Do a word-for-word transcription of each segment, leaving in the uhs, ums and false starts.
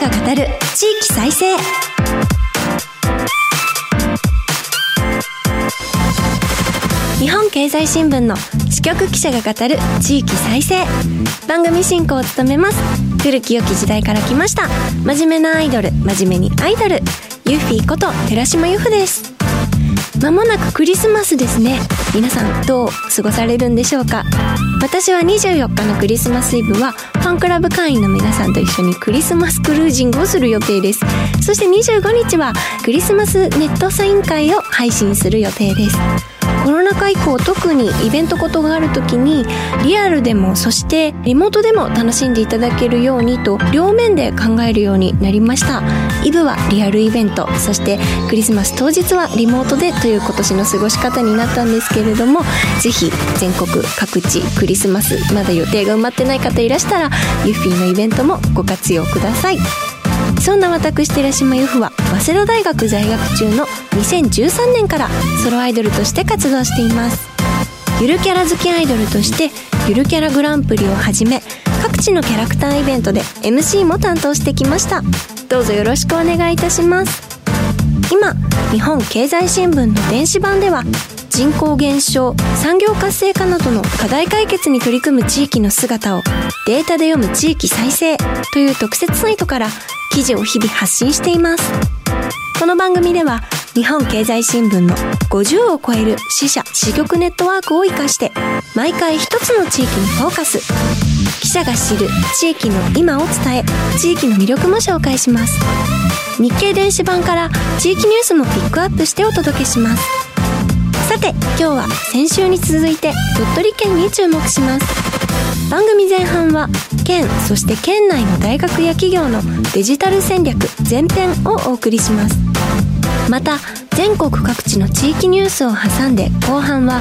が語る地域再生。日本経済新聞の支局記者が語る地域再生。番組進行を務めます古き良き時代から来ました真面目なアイドル、真面目にアイドル、ユフィこと寺島由布です。まもなくクリスマスですね。皆さんどう過ごされるんでしょうか。私はにじゅうよっかのクリスマスイブはファンクラブ会員の皆さんと一緒にクリスマスクルージングをする予定です。そしてにじゅうごにちはクリスマスネットサイン会を配信する予定です。コロナ禍以降、特にイベントことがあるときにリアルでもそしてリモートでも楽しんでいただけるようにと両面で考えるようになりました。イブはリアルイベント、そしてクリスマス当日はリモートでという今年の過ごし方になったんですけれども、ぜひ全国各地クリスマスまだ予定が埋まってない方いらしたらユフィのイベントもご活用ください。そんな私寺島由布は早稲田大学在学中のにせんじゅうさんねんからソロアイドルとして活動しています。ゆるキャラ好きアイドルとしてゆるキャラグランプリをはじめ各地のキャラクターイベントで エムシー も担当してきました。どうぞよろしくお願いいたします。今日本経済新聞の電子版では人口減少、産業活性化などの課題解決に取り組む地域の姿をデータで読む地域再生という特設サイトから記事を日々発信しています。この番組では日本経済新聞のごじゅうを超える支社・支局ネットワークを生かして毎回一つの地域にフォーカス。記者が知る地域の今を伝え、地域の魅力も紹介します。日経電子版から地域ニュースもピックアップしてお届けします。さて今日は先週に続いて鳥取県に注目します。番組前半は県そして県内の大学や企業のデジタル戦略前編をお送りします。また全国各地の地域ニュースを挟んで後半は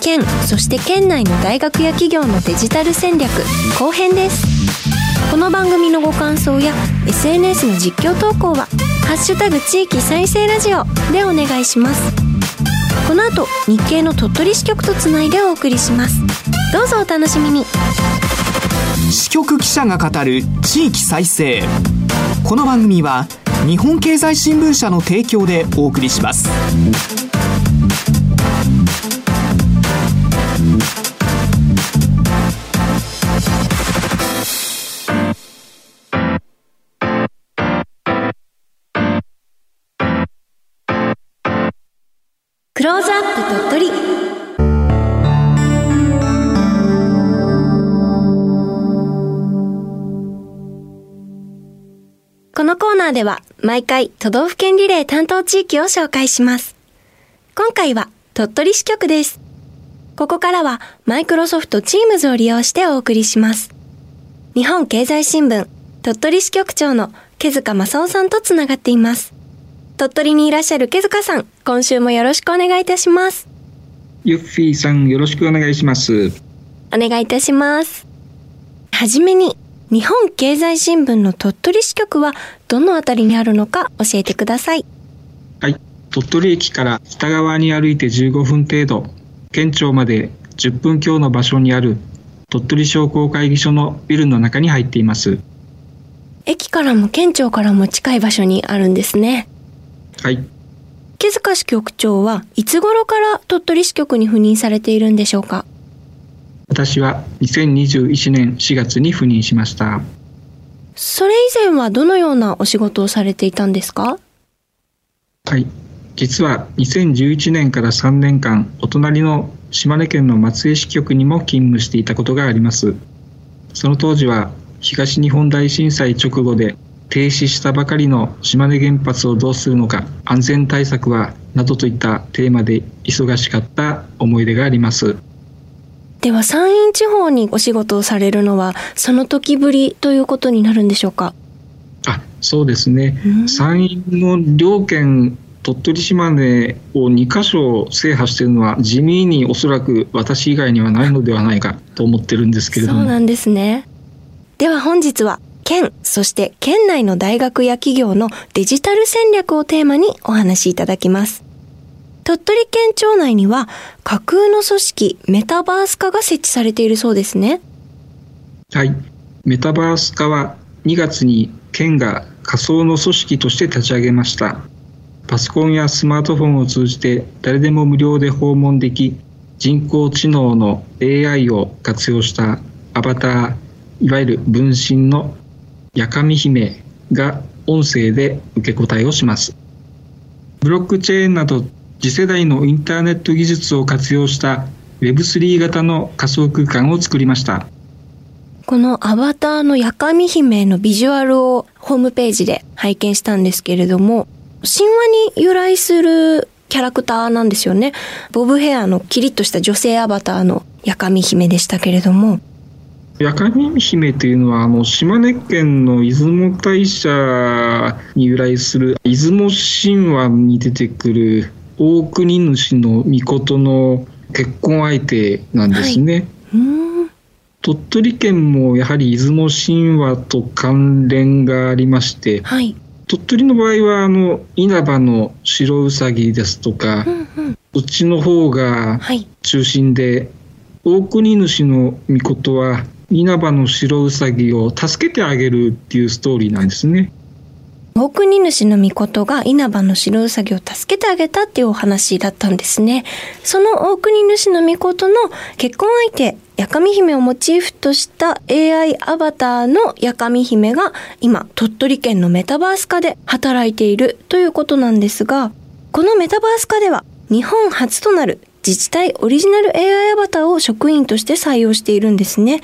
県そして県内の大学や企業のデジタル戦略後編です。この番組のご感想や エスエヌエス の実況投稿はハッシュタグ地域再生ラジオでお願いします。この後日経の鳥取支局とつないでお送りします。どうぞお楽しみに。支局記者が語る地域再生。この番組は日本経済新聞社の提供でお送りします。クローズアップ鳥取。このコーナーでは毎回都道府県リレー担当地域を紹介します。今回は鳥取支局です。ここからはマイクロソフトチームズを利用してお送りします。日本経済新聞鳥取支局長の毛塚正夫さんとつながっています。鳥取にいらっしゃる毛塚さん、今週もよろしくお願いいたします。ユッフィーさん、よろしくお願いします。お願いいたします。はじめに日本経済新聞の鳥取支局はどのあたりにあるのか教えてください。はい、鳥取駅から北側に歩いてじゅうごふん程度、県庁までじゅっぷん強の場所にある鳥取商工会議所のビルの中に入っています。駅からも県庁からも近い場所にあるんですね。はい。毛塚支局長はいつ頃から鳥取支局に赴任されているんでしょうか。私はにせんにじゅういちねんしがつに赴任しました。それ以前はどのようなお仕事をされていたんですか？はい、実はにせんじゅういちねんからさんねんかん、お隣の島根県の松江支局にも勤務していたことがあります。その当時は東日本大震災直後で停止したばかりの島根原発をどうするのか、安全対策はなどといったテーマで忙しかった思い出があります。では山陰地方にお仕事をされるのはその時ぶりということになるんでしょうか。あ、そうですね、うん、山陰の両県鳥取島根をにかしょ制覇しているのは地味におそらく私以外にはないのではないかと思ってるんですけれども。そうなんですね。では本日は県そして県内の大学や企業のデジタル戦略をテーマにお話しいただきます。鳥取県庁内には架空の組織メタバース課が設置されているそうですね。はい、メタバース課はにがつに県が仮想の組織として立ち上げました。パソコンやスマートフォンを通じて誰でも無料で訪問でき、人工知能の エーアイ を活用したアバター、いわゆる分身のやかみ姫が音声で受け答えをします。ブロックチェーンなど次世代のインターネット技術を活用した ウェブスリー 型の仮想空間を作りました。このアバターのやかみ姫のビジュアルをホームページで拝見したんですけれども、神話に由来するキャラクターなんですよね。ボブヘアのキリッとした女性アバターのやかみ姫でしたけれども、やかみ姫というのはあの島根県の出雲大社に由来する出雲神話に出てくる大国主の御事の結婚相手なんですね、はい、うん鳥取県もやはり出雲神話と関連がありまして、はい、鳥取の場合はあの稲葉の白うさぎですとか、うんうん、こっちの方が中心で、はい、大国主の御事は稲葉の白うさぎを助けてあげるっていうストーリーなんですね。大国主の御事が稲葉の白うさぎを助けてあげたっていうお話だったんですね。その大国主の御事の結婚相手やかみ姫をモチーフとした エーアイ アバターのやかみ姫が今鳥取県のメタバース化で働いているということなんですが、このメタバース化では日本初となる自治体オリジナル エーアイ アバターを職員として採用しているんですね。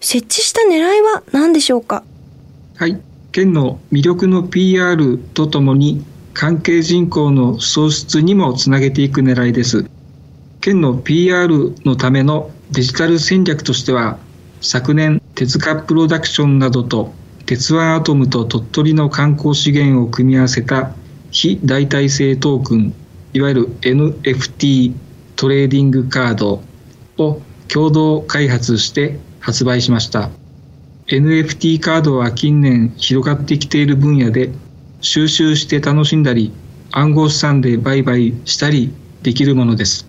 設置した狙いは何でしょうか？はい、県の魅力の ピーアール とともに関係人口の創出にもつなげていく狙いです。県の ピーアール のためのデジタル戦略としては、昨年手塚プロダクションなどと鉄腕アトムと鳥取の観光資源を組み合わせた非代替性トークン、いわゆる エヌエフティー トレーディングカードを共同開発して発売しました。 エヌエフティー カードは近年広がってきている分野で、収集して楽しんだり暗号資産で売買したりできるものです。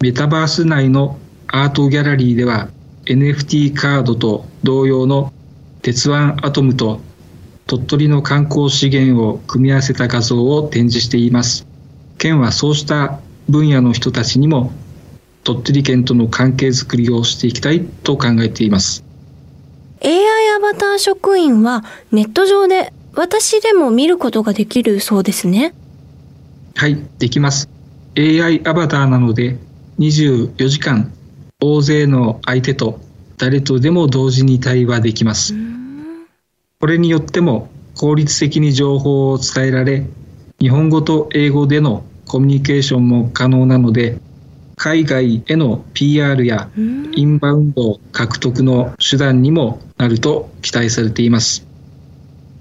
メタバース内のアートギャラリーでは エヌエフティー カードと同様の鉄腕アトムと鳥取の観光資源を組み合わせた画像を展示しています。県はそうした分野の人たちにも鳥取県との関係づくりをしていきたいと考えています。 エーアイ アバター職員はネット上で私でも見ることができるそうですね。はい、できます。 エーアイ アバターなのでにじゅうよじかん大勢の相手と誰とでも同時に対話できます。これによっても効率的に情報を伝えられ、日本語と英語でのコミュニケーションも可能なので、海外への ピーアール やインバウンド獲得の手段にもなると期待されています。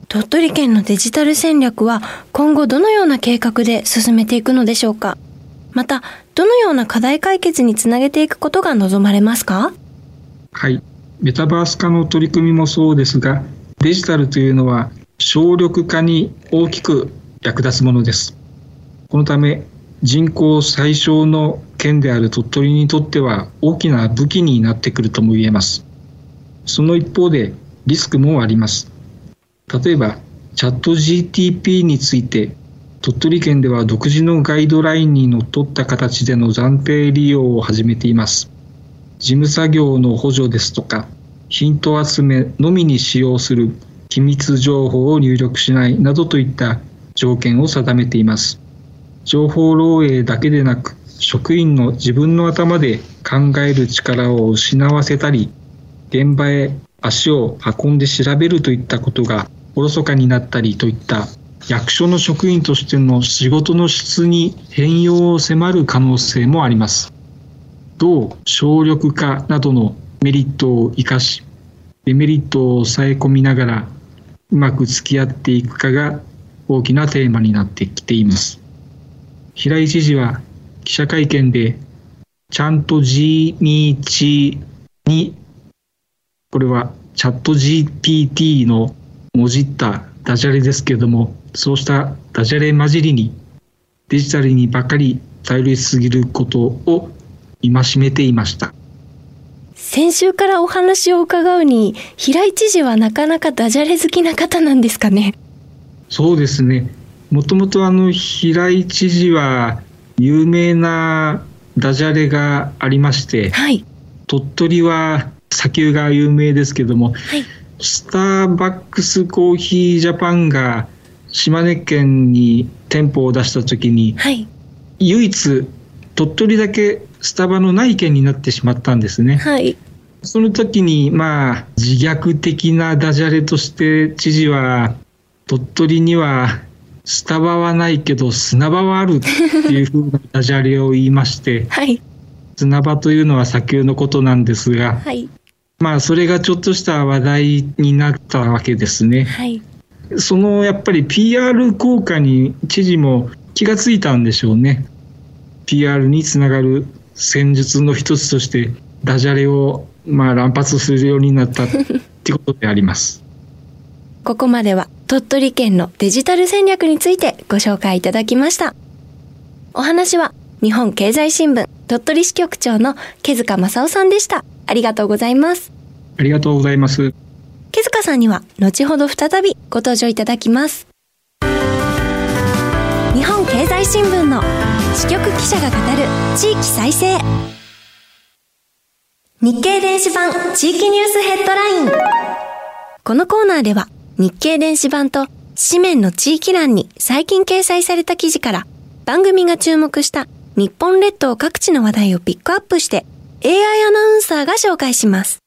鳥取県のデジタル戦略は今後どのような計画で進めていくのでしょうか。また、どのような課題解決につなげていくことが望まれますか？はい、メタバース化の取り組みもそうですが、デジタルというのは省力化に大きく役立つものです。このため、人口最小の県である鳥取にとっては大きな武器になってくるとも言えます。その一方でリスクもあります。例えば、チャット ジーティーピー について、鳥取県では独自のガイドラインにのっとった形での暫定利用を始めています。事務作業の補助ですとか、ヒント集めのみに使用する機密情報を入力しないなどといった条件を定めています。情報漏洩だけでなく、職員の自分の頭で考える力を失わせたり、現場へ足を運んで調べるといったことがおろそかになったりといった役所の職員としての仕事の質に変容を迫る可能性もあります。どう省力化などのメリットを生かし、デメリットを抑え込みながらうまく付き合っていくかが大きなテーマになってきています。平井知事は記者会見で、ちゃんと地道に、これはチャット ジーピーティー のもじったダジャレですけれども、そうしたダジャレ混じりにデジタルにばかり頼りすぎることを戒めていました。先週からお話を伺うに、平井知事はなかなかダジャレ好きな方なんですかね。そうですね、もともとあの平井知事は有名なダジャレがありまして、はい、鳥取は砂丘が有名ですけども、はい、スターバックスコーヒージャパンが島根県に店舗を出した時に、はい、唯一鳥取だけスタバのない県になってしまったんですね、はい、その時にまあ自虐的なダジャレとして知事は鳥取にはスタバはないけど砂場はあるっていうふうなダジャレを言いまして、はい、砂場というのは砂丘のことなんですが、はい、まあそれがちょっとした話題になったわけですね、はい、そのやっぱり ピーアール 効果に知事も気がついたんでしょうね。 ピーアール につながる戦術の一つとしてダジャレをまあ乱発するようになったってことでありますここまでは鳥取県のデジタル戦略についてご紹介いただきました。お話は日本経済新聞鳥取支局長の毛塚正夫さんでした。ありがとうございます。ありがとうございます。毛塚さんには後ほど再びご登場いただきます。日本経済新聞の支局記者が語る地域再生、日経電子版地域ニュースヘッドライン。このコーナーでは日経電子版と紙面の地域欄に最近掲載された記事から番組が注目した日本列島各地の話題をピックアップして エーアイ アナウンサーが紹介します。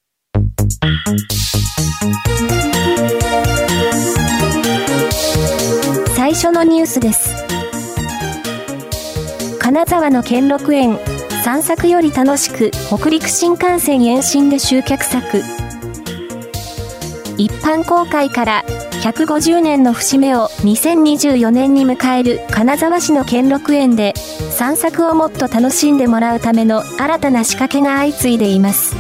最初のニュースです。金沢の兼六園、散策より楽しく北陸新幹線延伸で集客策。一般公開からひゃくごじゅうねんの節目をにせんにじゅうよねんに迎える金沢市の兼六園で散策をもっと楽しんでもらうための新たな仕掛けが相次いでいます。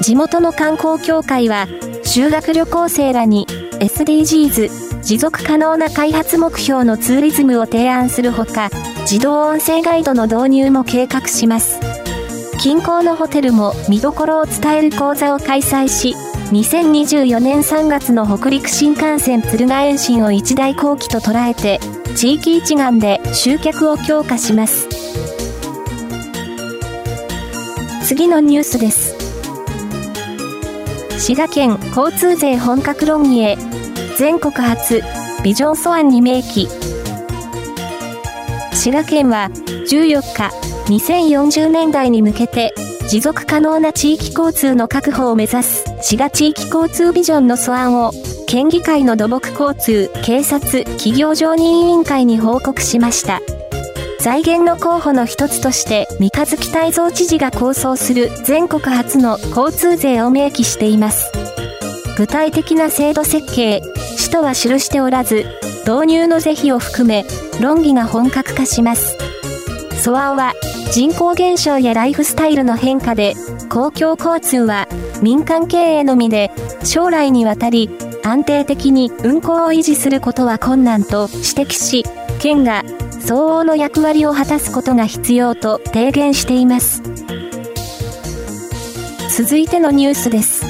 地元の観光協会は修学旅行生らに エスディージーズ 持続可能な開発目標のツーリズムを提案するほか、自動音声ガイドの導入も計画します。近郊のホテルも見どころを伝える講座を開催し、にせんにじゅうよねんさんがつの北陸新幹線敦賀延伸を一大好機と捉えて、地域一丸で集客を強化します。次のニュースです。滋賀県交通税本格論議へ、全国初ビジョン素案に明記。滋賀県はじゅうよっか、にせんよんじゅうねんだいに向けて持続可能な地域交通の確保を目指す滋賀地域交通ビジョンの素案を県議会の土木交通警察企業常任委員会に報告しました。財源の候補の一つとして三日月大蔵知事が構想する全国初の交通税を明記しています。具体的な制度設計、使途は記しておらず、導入の是非を含め論議が本格化します。素案は人口減少やライフスタイルの変化で公共交通は民間経営のみで将来にわたり安定的に運行を維持することは困難と指摘し、県が相応の役割を果たすことが必要と提言しています。続いてのニュースです。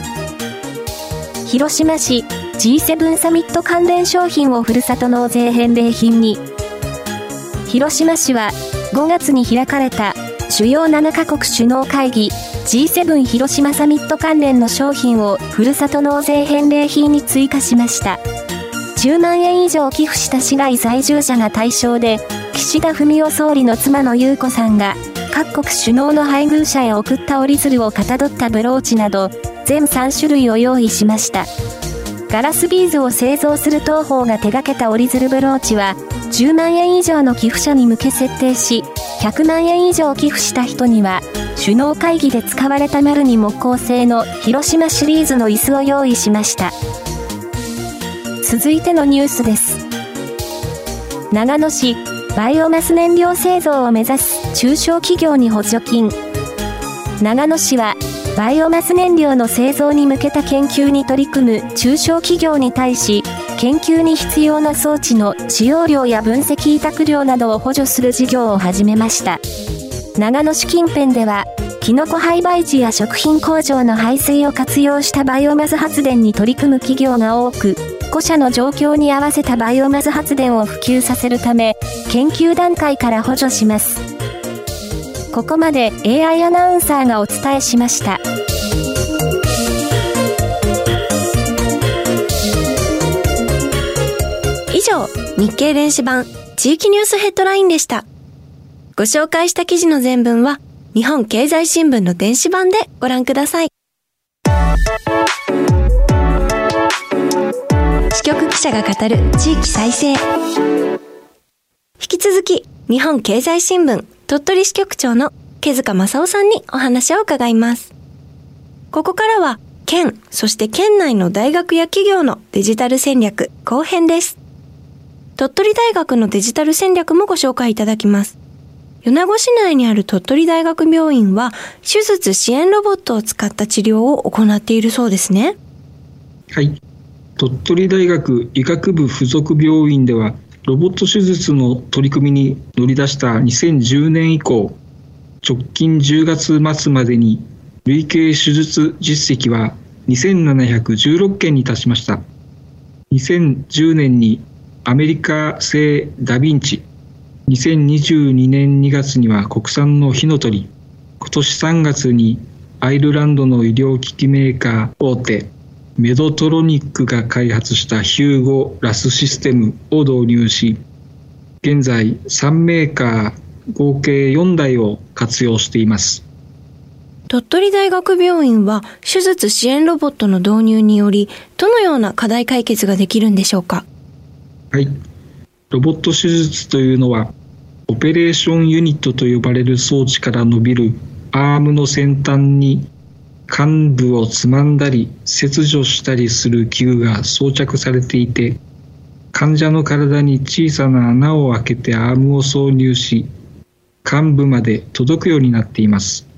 広島市 ジーセブン サミット関連商品をふるさと納税返礼品に。広島市はごがつに開かれた主要ななかこく首脳会議 ジーセブン 広島サミット関連の商品をふるさと納税返礼品に追加しました。じゅうまんえん以上寄付した市外在住者が対象で、岸田文雄総理の妻の裕子さんが各国首脳の配偶者へ送った折り鶴をかたどったブローチなど全さんしゅるいを用意しました。ガラスビーズを製造する東宝が手掛けた折り鶴ブローチはじゅうまんえん以上の寄付者に向け設定し、ひゃくまんえん以上寄付した人には首脳会議で使われた丸に木工製の広島シリーズの椅子を用意しました。続いてのニュースです。長野市バイオマス燃料製造を目指す中小企業に補助金。長野市はバイオマス燃料の製造に向けた研究に取り組む中小企業に対し、研究に必要な装置の使用料や分析委託料などを補助する事業を始めました。長野市近辺ではキノコ栽培地や食品工場の排水を活用したバイオマス発電に取り組む企業が多く、庫車の状況に合わせたバイオマス発電を普及させるため、研究段階から補助します。ここまで エーアイ アナウンサーがお伝えしました。以上、日経電子版地域ニュースヘッドラインでした。ご紹介した記事の全文は、日本経済新聞の電子版でご覧ください。支局記者が語る地域再生。引き続き、日本経済新聞鳥取支局長の毛塚正夫さんにお話を伺います。ここからは、県、そして県内の大学や企業のデジタル戦略後編です。鳥取大学のデジタル戦略もご紹介いただきます。米子市内にある鳥取大学病院は手術支援ロボットを使った治療を行っているそうですね。はい。鳥取大学医学部附属病院ではロボット手術の取り組みに乗り出したにせんじゅうねん以降、直近じゅうがつ末までに累計手術実績はにせんななひゃくじゅうろっけんに達しました。にせんじゅうねんにアメリカ製ダヴィンチ、にせんにじゅうにねんにがつには国産の火の鳥、今年さんがつにアイルランドの医療機器メーカー大手メドトロニックが開発したヒューゴラスシステムを導入し、現在さんメーカー合計よんだいを活用しています。鳥取大学病院は手術支援ロボットの導入により、どのような課題解決ができるんでしょうか。はい、ロボット手術というのは、オペレーションユニットと呼ばれる装置から伸びるアームの先端に患部をつまんだり切除したりする器具が装着されていて、患者の体に小さな穴を開けてアームを挿入し、患部まで届くようになっています。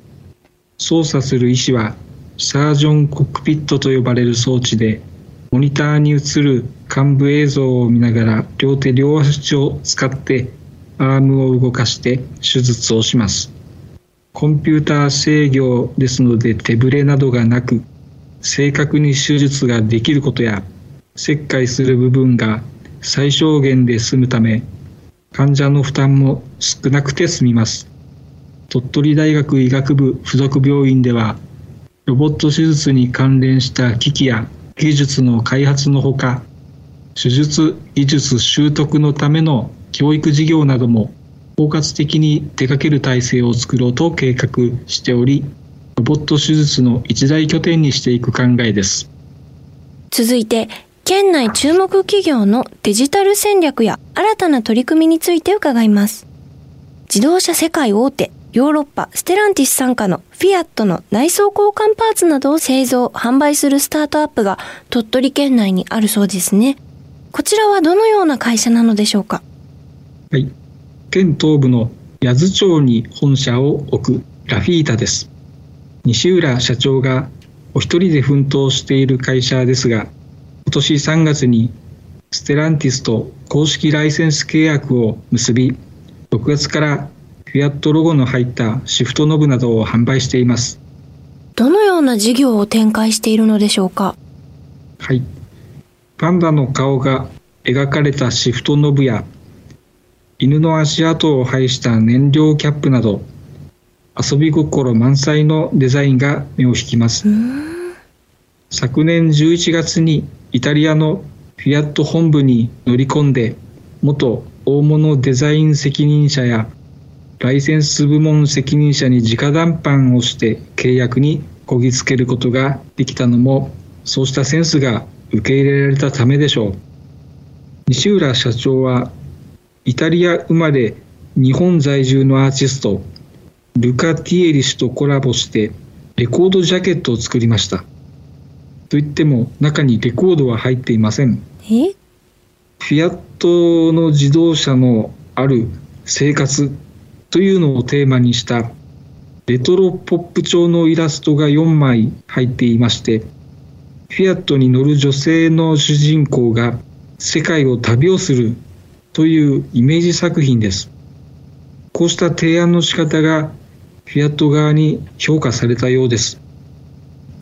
操作する医師はサージョンコックピットと呼ばれる装置で、モニターに映る患部映像を見ながら両手両足を使ってアームを動かして手術をします。コンピューター制御ですので、手ぶれなどがなく正確に手術ができることや、切開する部分が最小限で済むため、患者の負担も少なくて済みます。鳥取大学医学部附属病院では、ロボット手術に関連した機器や技術の開発のほか、手術技術習得のための教育事業なども包括的に手掛ける体制を作ろうと計画しており、ロボット手術の一大拠点にしていく考えです。続いて、県内注目企業のデジタル戦略や新たな取り組みについて伺います。自動車世界大手、ヨーロッパステランティス傘下のフィアットの内装交換パーツなどを製造・販売するスタートアップが鳥取県内にあるそうですね。こちらはどのような会社なのでしょうか。はい。県東部の八頭町に本社を置くラフィータです。西浦社長がお一人で奮闘している会社ですが、今年さんがつにステランティスと公式ライセンス契約を結び、ろくがつからフィアットロゴの入ったシフトノブなどを販売しています。どのような事業を展開しているのでしょうか。はい。パンダの顔が描かれたシフトノブや、犬の足跡を配した燃料キャップなど、遊び心満載のデザインが目を引きます。昨年じゅういちがつにイタリアのフィアット本部に乗り込んで、元大物デザイン責任者やライセンス部門責任者に直談判をして契約にこぎつけることができたのも、そうしたセンスが受け入れられたためでしょう。西浦社長はイタリア生まれ日本在住のアーティストルカ・ティエリ氏とコラボしてレコードジャケットを作りました。といっても中にレコードは入っていません。えフィアットの自動車のある生活というのをテーマにしたレトロポップ調のイラストがよんまい入っていまして、フィアットに乗る女性の主人公が世界を旅をするというイメージ作品です。こうした提案の仕方がフィアット側に評価されたようです。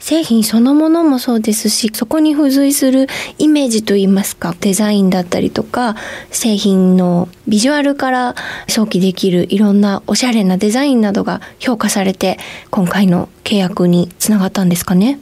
製品そのものもそうですし、そこに付随するイメージといいますか、デザインだったりとか、製品のビジュアルから想起できるいろんなおしゃれなデザインなどが評価されて、今回の契約につながったんですかね。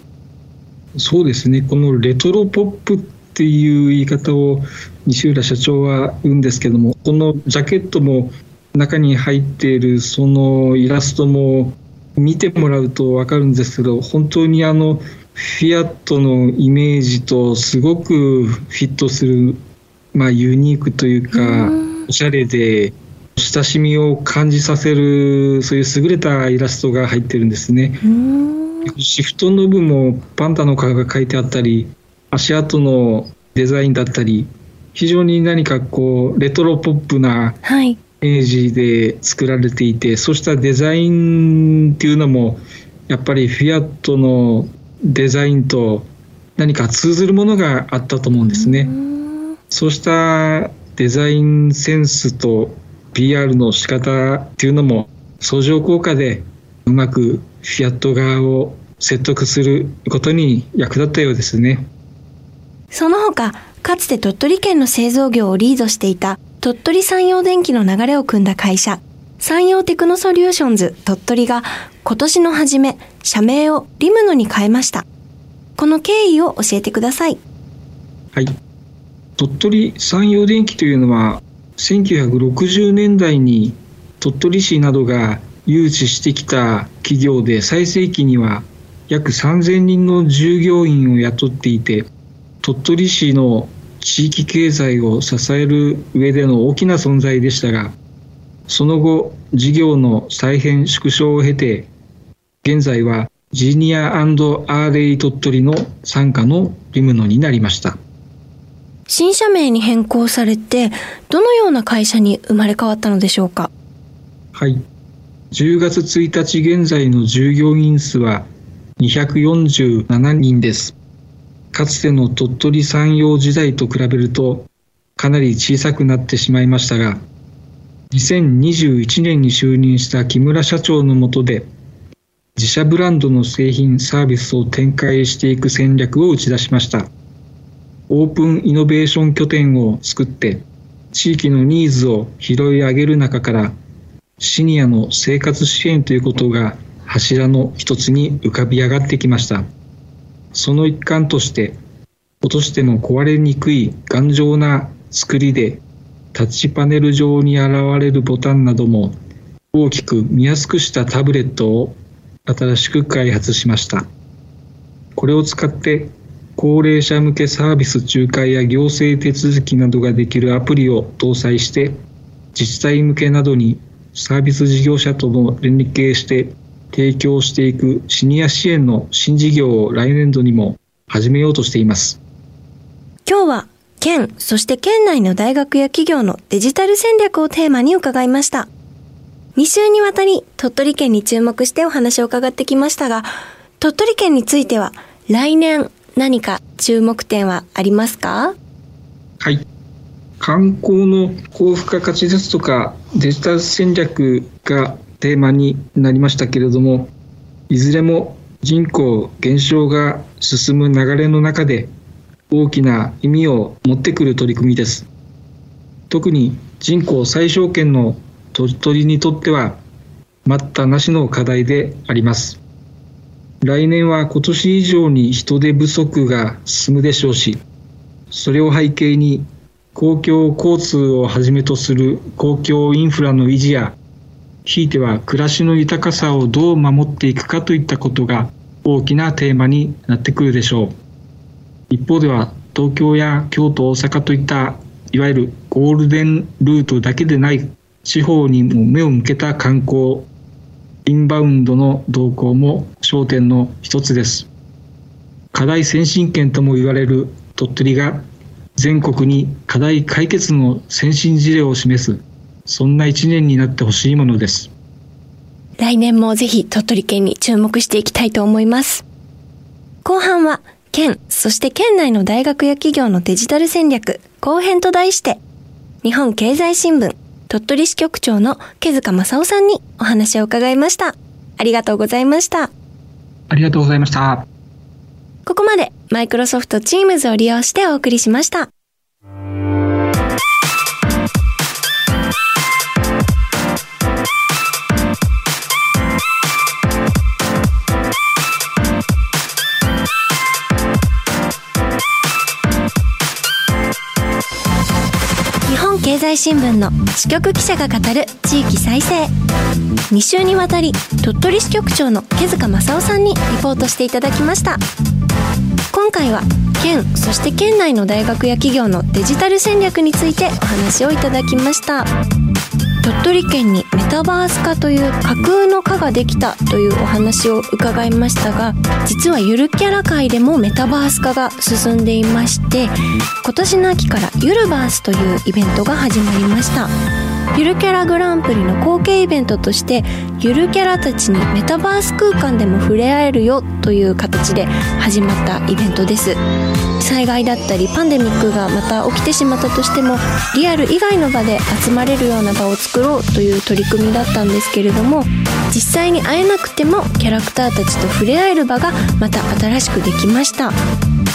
そうですね、このレトロポップっていう言い方を西浦社長は言うんですけども、このジャケットも中に入っているそのイラストも見てもらうと分かるんですけど、本当にあのフィアットのイメージとすごくフィットする、まあ、ユニークというかおしゃれで親しみを感じさせる、そういう優れたイラストが入ってるんですね。シフトノブもパンダの顔が描いてあったり、足跡のデザインだったり、非常に何かこうレトロポップな、はいイメージで作られていて、そうしたデザインっていうのもやっぱりフィアットのデザインと何か通ずるものがあったと思うんですね。そうしたデザインセンスと ピーアール の仕方っていうのも相乗効果でうまくフィアット側を説得することに役立ったようですね。その他、かつて鳥取県の製造業をリードしていた鳥取山陽電機の流れを組んだ会社、山陽テクノソリューションズ鳥取が今年の初め、社名をリムノに変えました。この経緯を教えてください。はい。鳥取山陽電機というのは、せんきゅうひゃくろくじゅうねんだいに鳥取市などが誘致してきた企業で、最盛期には約さんぜんにんの従業員を雇っていて、鳥取市の地域経済を支える上での大きな存在でしたが、その後事業の再編縮小を経て、現在はジニア&アーレイ鳥取の傘下のリムノになりました。新社名に変更されて、どのような会社に生まれ変わったのでしょうか。はい、じゅうがつついたち現在の従業員数はにひゃくよんじゅうななにんです。かつての鳥取山陽時代と比べるとかなり小さくなってしまいましたが、にせんにじゅういちねんに就任した木村社長の下で、自社ブランドの製品サービスを展開していく戦略を打ち出しました。オープンイノベーション拠点を作って、地域のニーズを拾い上げる中からシニアの生活支援ということが柱の一つに浮かび上がってきました。その一環として、落としても壊れにくい頑丈な作りで、タッチパネル上に現れるボタンなども大きく見やすくしたタブレットを新しく開発しました。これを使って高齢者向けサービス仲介や行政手続きなどができるアプリを搭載して、自治体向けなどにサービス事業者とも連携して提供していくシニア支援の新事業を来年度にも始めようとしています。今日は県、そして県内の大学や企業のデジタル戦略をテーマに伺いました。に週にわたり鳥取県に注目してお話を伺ってきましたが、鳥取県については来年何か注目点はありますか？はい。観光の高付加価値ですとかデジタル戦略がテーマになりましたけれども、いずれも人口減少が進む流れの中で大きな意味を持ってくる取り組みです。特に人口最小県の鳥取にとっては待ったなしの課題であります。来年は今年以上に人手不足が進むでしょうし、それを背景に公共交通をはじめとする公共インフラの維持や、ひいては暮らしの豊かさをどう守っていくかといったことが大きなテーマになってくるでしょう。一方では東京や京都、大阪といったいわゆるゴールデンルートだけでない地方にも目を向けた観光、インバウンドの動向も焦点の一つです。課題先進県とも言われる鳥取が全国に課題解決の先進事例を示す、そんないちねんになってほしいものです。来年もぜひ鳥取県に注目していきたいと思います。後半は県、そして県内の大学や企業のデジタル戦略後編と題して、日本経済新聞鳥取支局長の毛塚正夫さんにお話を伺いました。ありがとうございました。ありがとうございました。ここまでマイクロソフト Teams を利用してお送りしました。経済新聞の支局記者が語る地域再生、に週にわたり鳥取支局長の毛塚正夫さんにリポートしていただきました。今回は県そして県内の大学や企業のデジタル戦略についてお話をいただきました。鳥取県にメタバース化という架空の化ができたというお話を伺いましたが、実はゆるキャラ界でもメタバース化が進んでいまして、今年の秋からゆるバースというイベントが始まりました。ゆるキャラグランプリの後継イベントとして、ゆるキャラたちにメタバース空間でも触れ合えるよという形で始まったイベントです。災害だったりパンデミックがまた起きてしまったとしても、リアル以外の場で集まれるような場を作ろうという取り組みだったんですけれども、実際に会えなくてもキャラクターたちと触れ合える場がまた新しくできました。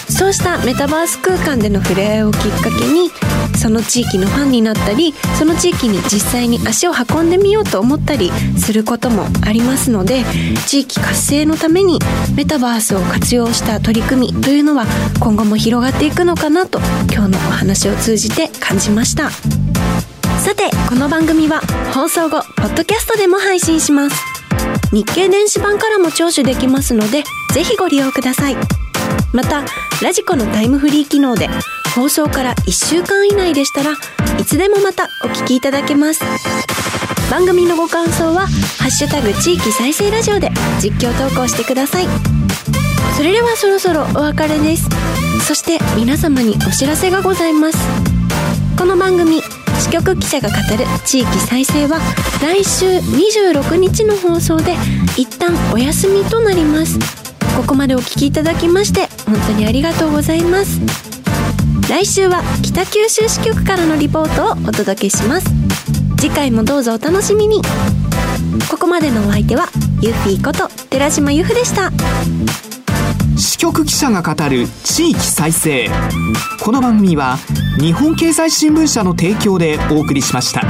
そうしたメタバース空間での触れ合いをきっかけに、その地域のファンになったり、その地域に実際に足を運んでみようと思ったりすることもありますので、地域活性のためにメタバースを活用した取り組みというのは今後も広がっていくのかなと、今日のお話を通じて感じました。さて、この番組は放送後ポッドキャストでも配信します。日経電子版からも聴取できますので、ぜひご利用ください。また、ラジコのタイムフリー機能で放送からいっしゅうかん以内でしたらいつでもまたお聞きいただけます。番組のご感想はハッシュタグ地域再生ラジオで実況投稿してください。それではそろそろお別れです。そして皆様にお知らせがございます。この番組支局記者が語る地域再生は来週にじゅうろくにちの放送で一旦お休みとなります。ここまでお聞きいただきまして本当にありがとうございます。来週は北九州支局からのリポートをお届けします。次回もどうぞお楽しみに。ここまでのお相手はゆっぴーこと寺島由布でした。支局記者が語る地域再生、この番組は日本経済新聞社の提供でお送りしました。